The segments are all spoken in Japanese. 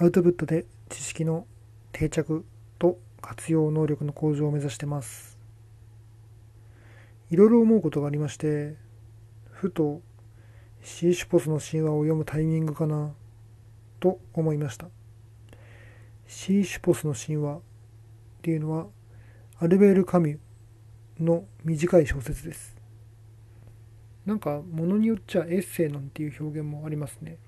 アウトプットで知識の定着と活用能力の向上を目指してます。いろいろ思うことがありまして、ふとシーシュポスの神話を読むタイミングかなと思いました。シーシュポスの神話っていうのはアルベール・カミュの短い小説です。なんか物によっちゃエッセイなんていう表現もありますね。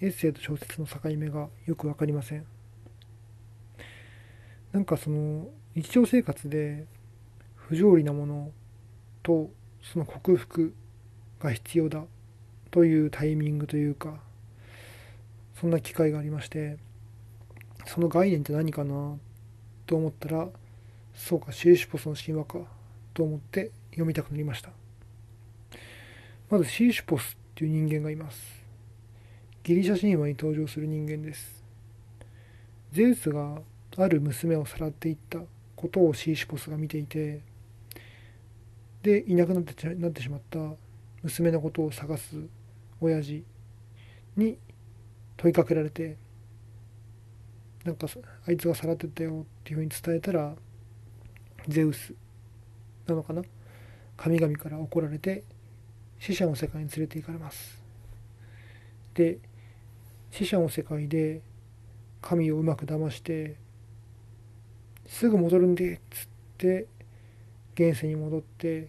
エッセイと小説の境目がよくわかりません。なんかその日常生活で不条理なものとその克服が必要だというタイミングというか、そんな機会がありまして、その概念って何かなと思ったら、そうか、シーシュポスの神話かと思って読みたくなりました。まずシーシュポスっていう人間がいます。ギリシャ神話に登場する人間です。ゼウスがある娘をさらっていったことをシーシュポスが見ていて、でいなくなってしまった娘のことを探す親父に問いかけられて、なんかあいつがさらってったよっていうふうに伝えたら、ゼウスなのかな、神々から怒られて死者の世界に連れて行かれます。で死者の世界で神をうまく騙して、すぐ戻るんでっつって現世に戻って、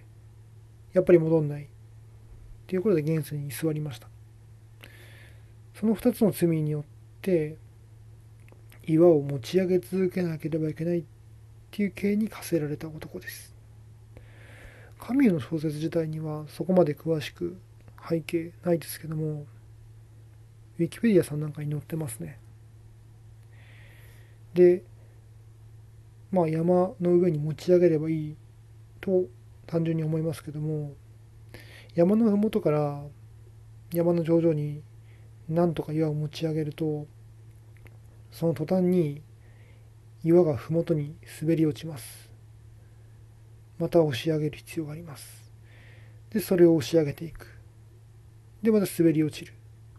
やっぱり戻んないっていうことで現世に居座りました。その2つの罪によって岩を持ち上げ続けなければいけないっていう刑に課せられた男です。カミュの小説自体にはそこまで詳しく背景ないですけども、ウィキペディアさんなんかに載ってますね。でまあ山の上に持ち上げればいいと単純に思いますけども、山のふもとから山の頂上になんとか岩を持ち上げると、その途端に岩がふもとに滑り落ちます。また押し上げる必要があります。でそれを押し上げていく。でまた滑り落ちる、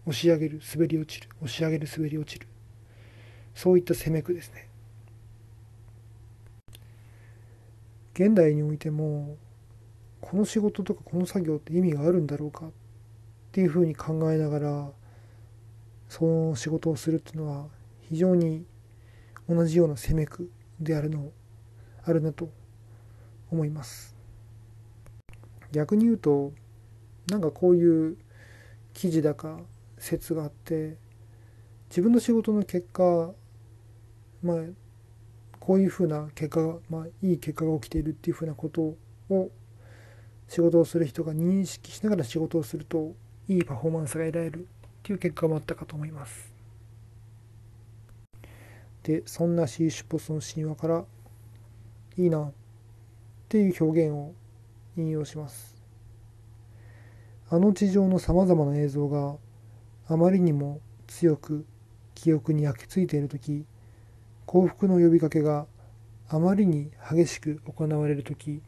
押し上げる、滑り落ちる、押し上げる、滑り落ちる、そういった攻め句ですね。現代においてもこの仕事とかこの作業って意味があるんだろうかっていうふうに考えながら、その仕事をするっていうのは非常に同じような攻め句であるなと思います。逆に言うと、なんかこういう記事だか説があって、自分の仕事の結果、まあこういうふうな結果が、まあいい結果が起きているっていうふうなことを仕事をする人が認識しながら仕事をすると、いいパフォーマンスが得られるっていう結果もあったかと思います。でそんなシーシュポスの神話からいいなっていう表現を引用します。あの地上のさまざまな映像があまりにも強く記憶に焼き付いているとき、幸福の呼びかけがあまりに激しく行われるとき、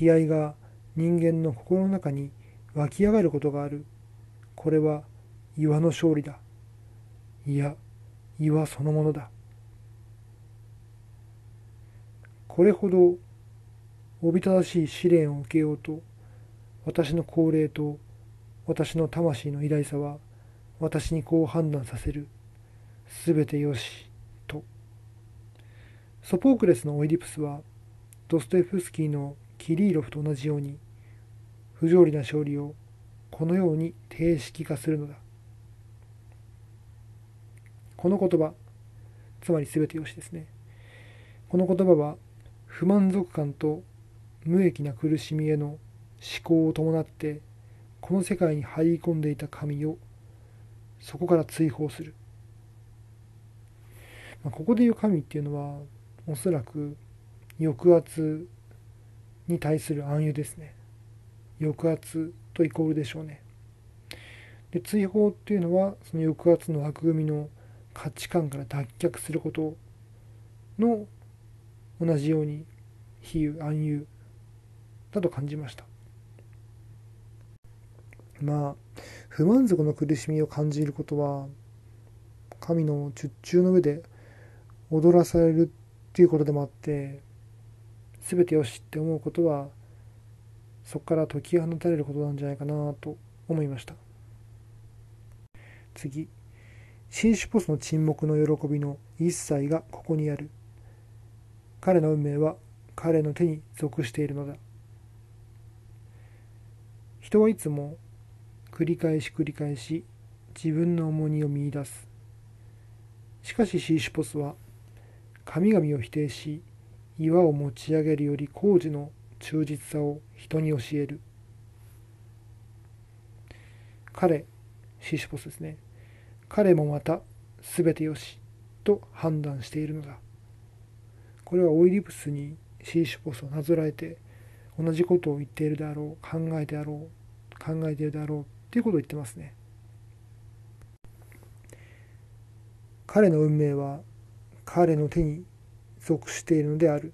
悲哀が人間の心の中に湧き上がることがある。これは岩の勝利だ。いや、岩そのものだ。これほどおびただしい試練を受けようと、私の高齢と私の魂の偉大さは私にこう判断させる。すべてよしと。ソフォークレスのオイディプスはドストエフスキーのキリーロフと同じように、不条理な勝利をこのように定式化するのだ。この言葉、つまりすべてよしですね。この言葉は不満足感と無益な苦しみへの思考を伴って、この世界に入り込んでいた神をそこから追放する。ここでいう神っていうのは、おそらく抑圧に対する暗喩ですね。抑圧とイコールでしょうね。で追放っていうのは、その抑圧の枠組みの価値観から脱却することの同じように比喩暗喩だと感じました。まあ不満足の苦しみを感じることは、神の術中の上で踊らされるっていうことでもあって、全てよしって思うことはそこから解き放たれることなんじゃないかなと思いました。次、新種ポスの沈黙の喜びの一切がここにある。彼の運命は彼の手に属しているのだ。人はいつも繰り返し繰り返し自分の重荷を見出す。しかしシーシュポスは神々を否定し、岩を持ち上げるより工事の忠実さを人に教える。彼、シーシュポスですね。彼もまた全てよしと判断しているのだ。これはオイディプスにシーシュポスをなぞらえて、同じことを言っているであろう、考えているであろうっていうことを言ってますね。彼の運命は彼の手に属しているのである。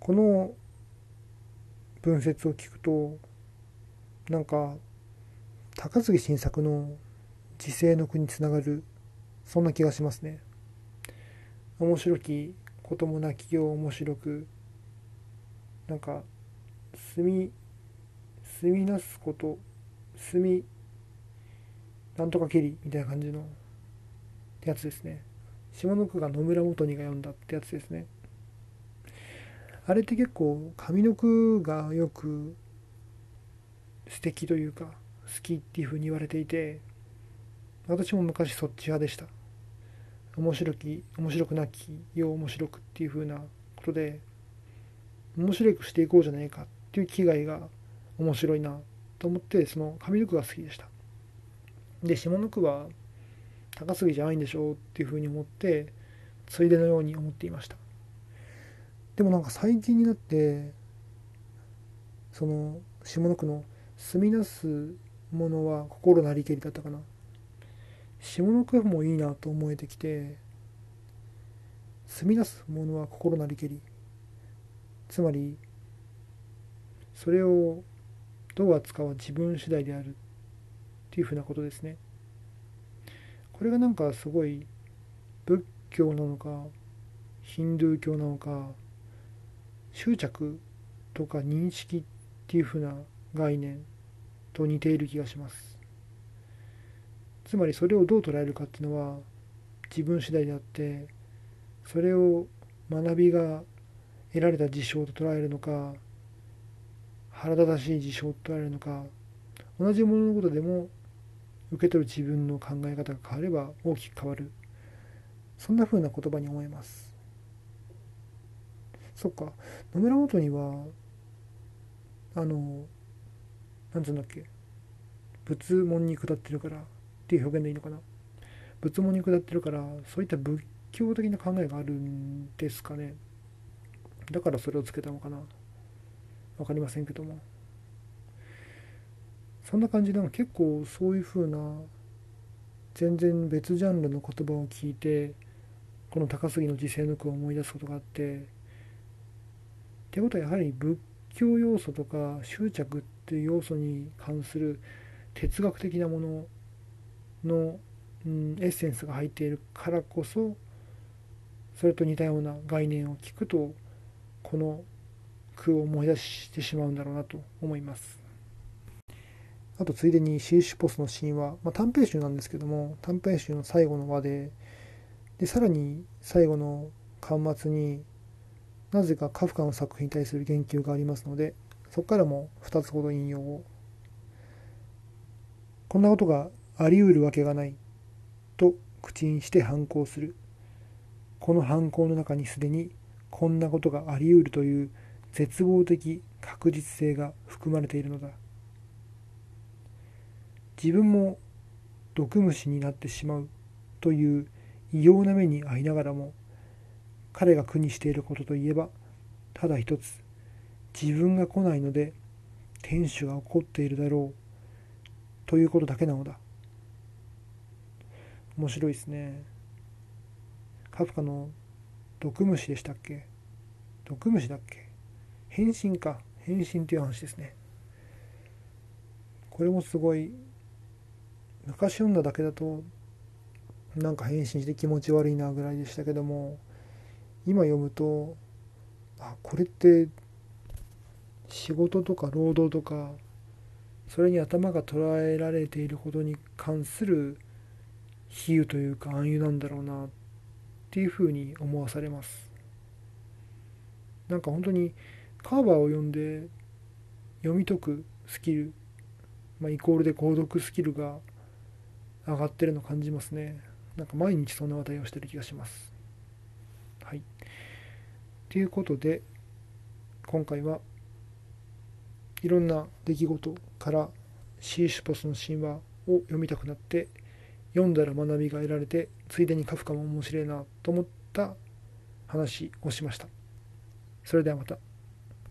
この文節を聞くと、なんか高杉晋作の自世の句につながる、そんな気がしますね。面白きこともなきよう面白く、なんか住みなすことなんとかけりみたいな感じのやつですね。下の句が野村元にが読んだってやつですね。あれって結構上の句がよく素敵というか好きっていう風に言われていて、私も昔そっち派でした。面白くなきよう面白くっていう風なことで、面白くしていこうじゃないかっていう気概が面白いなと思って、その上の句が好きでした。で、下の句は高杉じゃないんでしょうっていう風に思って、ついでのように思っていました。でもなんか最近になって、その下の句の住みなすものは心なりけりだったかな、下の句もいいなと思えてきて、住みなすものは心なりけり、つまりそれをどう扱うは自分次第であるっていうふうなことですね。これがなんかすごい仏教なのかヒンドゥー教なのか、執着とか認識っていうふうな概念と似ている気がします。つまりそれをどう捉えるかっていうのは自分次第であって、それを学びが得られた事象と捉えるのか、腹立たしい事象と捉えるのか、同じもののことでも受け取る自分の考え方が変われば大きく変わる、そんな風な言葉に思えます。そっか、野村元にはなんつうんだっけ、仏門に下ってるからっていう表現でいいのかな、仏門に下ってるから、そういった仏教的な考えがあるんですかね。だからそれをつけたのかな、わかりませんけども、そんな感じで、結構そういう風な全然別ジャンルの言葉を聞いて、この高杉の自世の句を思い出すことがあって、ってことはやはり仏教要素とか執着っていう要素に関する哲学的なものの、エッセンスが入っているからこそ、それと似たような概念を聞くとこの句を思い出してしまうんだろうなと思います。あとついでにシーシュポスの神話、短編集なんですけども、短編集の最後の話 でさらに最後の巻末になぜかカフカの作品に対する言及がありますので、そこからも2つほど引用を。こんなことがあり得るわけがないと口にして反抗する。この反抗の中にすでにこんなことがあり得るという絶望的確実性が含まれているのだ。自分も毒虫になってしまうという異様な目に遭いながらも、彼が苦にしていることといえばただ一つ、自分が来ないので天主が怒っているだろうということだけなのだ。面白いですね。カフカの毒虫でしたっけ、毒虫だっけ、変身か、変身という話ですね。これもすごい昔読んだだけだとなんか返信して気持ち悪いなぐらいでしたけども、今読むと、あ、これって仕事とか労働とか、それに頭が捉えられていることに関する比喩というか暗喩なんだろうなっていうふうに思わされます。なんか本当にカーバーを読んで読み解くスキル、イコールで購読スキルが上がってるの感じますね。なんか毎日そんな話題をしてる気がします。はい。ということで今回はいろんな出来事からシーシュポスの神話を読みたくなって、読んだら学びが得られて、ついでにカフカも面白いなと思った話をしました。それではまた。